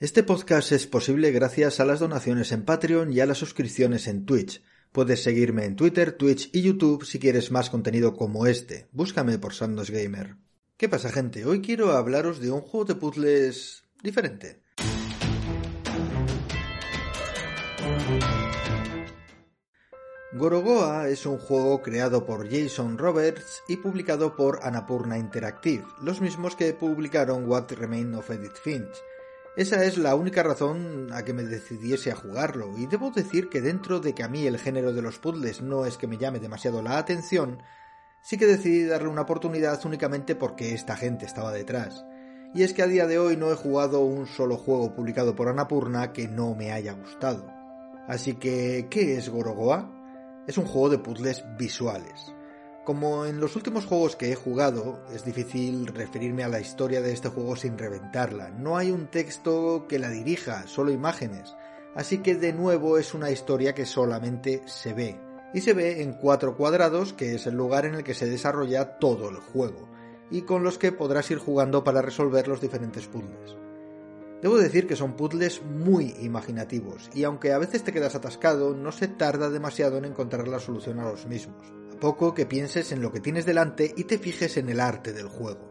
Este podcast es posible gracias a las donaciones en Patreon y a las suscripciones en Twitch. Puedes seguirme en Twitter, Twitch y YouTube si quieres más contenido como este. Búscame por Sandos Gamer. ¿Qué pasa, gente? Hoy quiero hablaros de un juego de puzzles diferente. Gorogoa es un juego creado por Jason Roberts y publicado por Annapurna Interactive, los mismos que publicaron What Remains of Edith Finch. Esa es la única razón a que me decidiese a jugarlo, y debo decir que dentro de que a mí el género de los puzzles no es que me llame demasiado la atención, sí que decidí darle una oportunidad únicamente porque esta gente estaba detrás. Y es que a día de hoy no he jugado un solo juego publicado por Annapurna que no me haya gustado. Así que, ¿qué es Gorogoa? Es un juego de puzzles visuales. Como en los últimos juegos que he jugado, es difícil referirme a la historia de este juego sin reventarla. No hay un texto que la dirija, solo imágenes. Así que de nuevo es una historia que solamente se ve. Y se ve en 4 cuadrados, que es el lugar en el que se desarrolla todo el juego, y con los que podrás ir jugando para resolver los diferentes puzzles. Debo decir que son puzzles muy imaginativos, y aunque a veces te quedas atascado, no se tarda demasiado en encontrar la solución a los mismos. A poco que pienses en lo que tienes delante y te fijes en el arte del juego.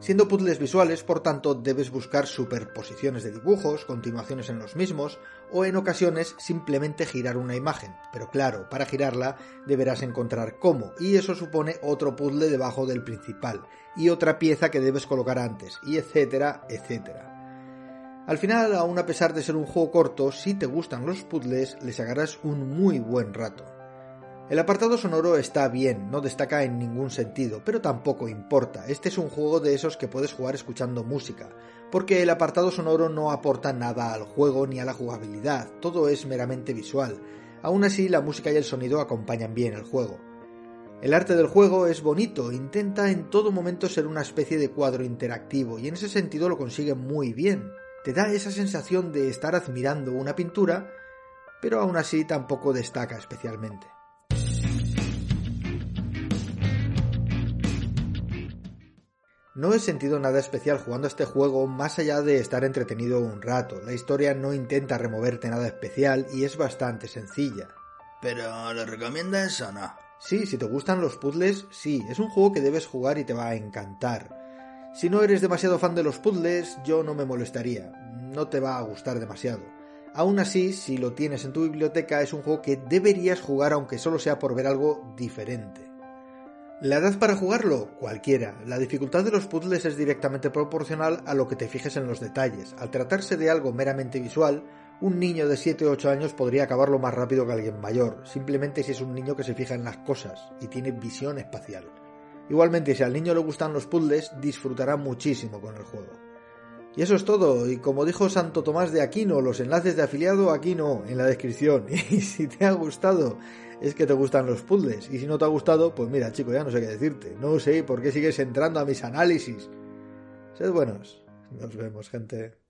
Siendo puzzles visuales, por tanto, debes buscar superposiciones de dibujos, continuaciones en los mismos, o en ocasiones simplemente girar una imagen. Pero claro, para girarla deberás encontrar cómo, y eso supone otro puzzle debajo del principal, y otra pieza que debes colocar antes, y etcétera, etcétera. Al final, aun a pesar de ser un juego corto, si te gustan los puzzles, le sacarás un muy buen rato. El apartado sonoro está bien, no destaca en ningún sentido, pero tampoco importa. Este es un juego de esos que puedes jugar escuchando música, porque el apartado sonoro no aporta nada al juego ni a la jugabilidad, todo es meramente visual. Aún así, la música y el sonido acompañan bien el juego. El arte del juego es bonito, intenta en todo momento ser una especie de cuadro interactivo, y en ese sentido lo consigue muy bien. Te da esa sensación de estar admirando una pintura, pero aún así tampoco destaca especialmente. No he sentido nada especial jugando a este juego más allá de estar entretenido un rato. La historia no intenta removerte nada especial y es bastante sencilla. ¿Pero lo recomiendas o no? Sí, si te gustan los puzzles, sí. Es un juego que debes jugar y te va a encantar. Si no eres demasiado fan de los puzzles, yo no me molestaría, no te va a gustar demasiado. Aún así, si lo tienes en tu biblioteca, es un juego que deberías jugar aunque solo sea por ver algo diferente. ¿La edad para jugarlo? Cualquiera. La dificultad de los puzzles es directamente proporcional a lo que te fijes en los detalles. Al tratarse de algo meramente visual, un niño de 7 o 8 años podría acabarlo más rápido que alguien mayor, simplemente si es un niño que se fija en las cosas y tiene visión espacial. Igualmente, si al niño le gustan los puzzles, disfrutará muchísimo con el juego. Y eso es todo, y como dijo Santo Tomás de Aquino, los enlaces de afiliado aquí no, en la descripción. Y si te ha gustado, es que te gustan los puzzles, y si no te ha gustado, pues mira, chico, ya no sé qué decirte. No sé por qué sigues entrando a mis análisis. Sed buenos. Nos vemos, gente.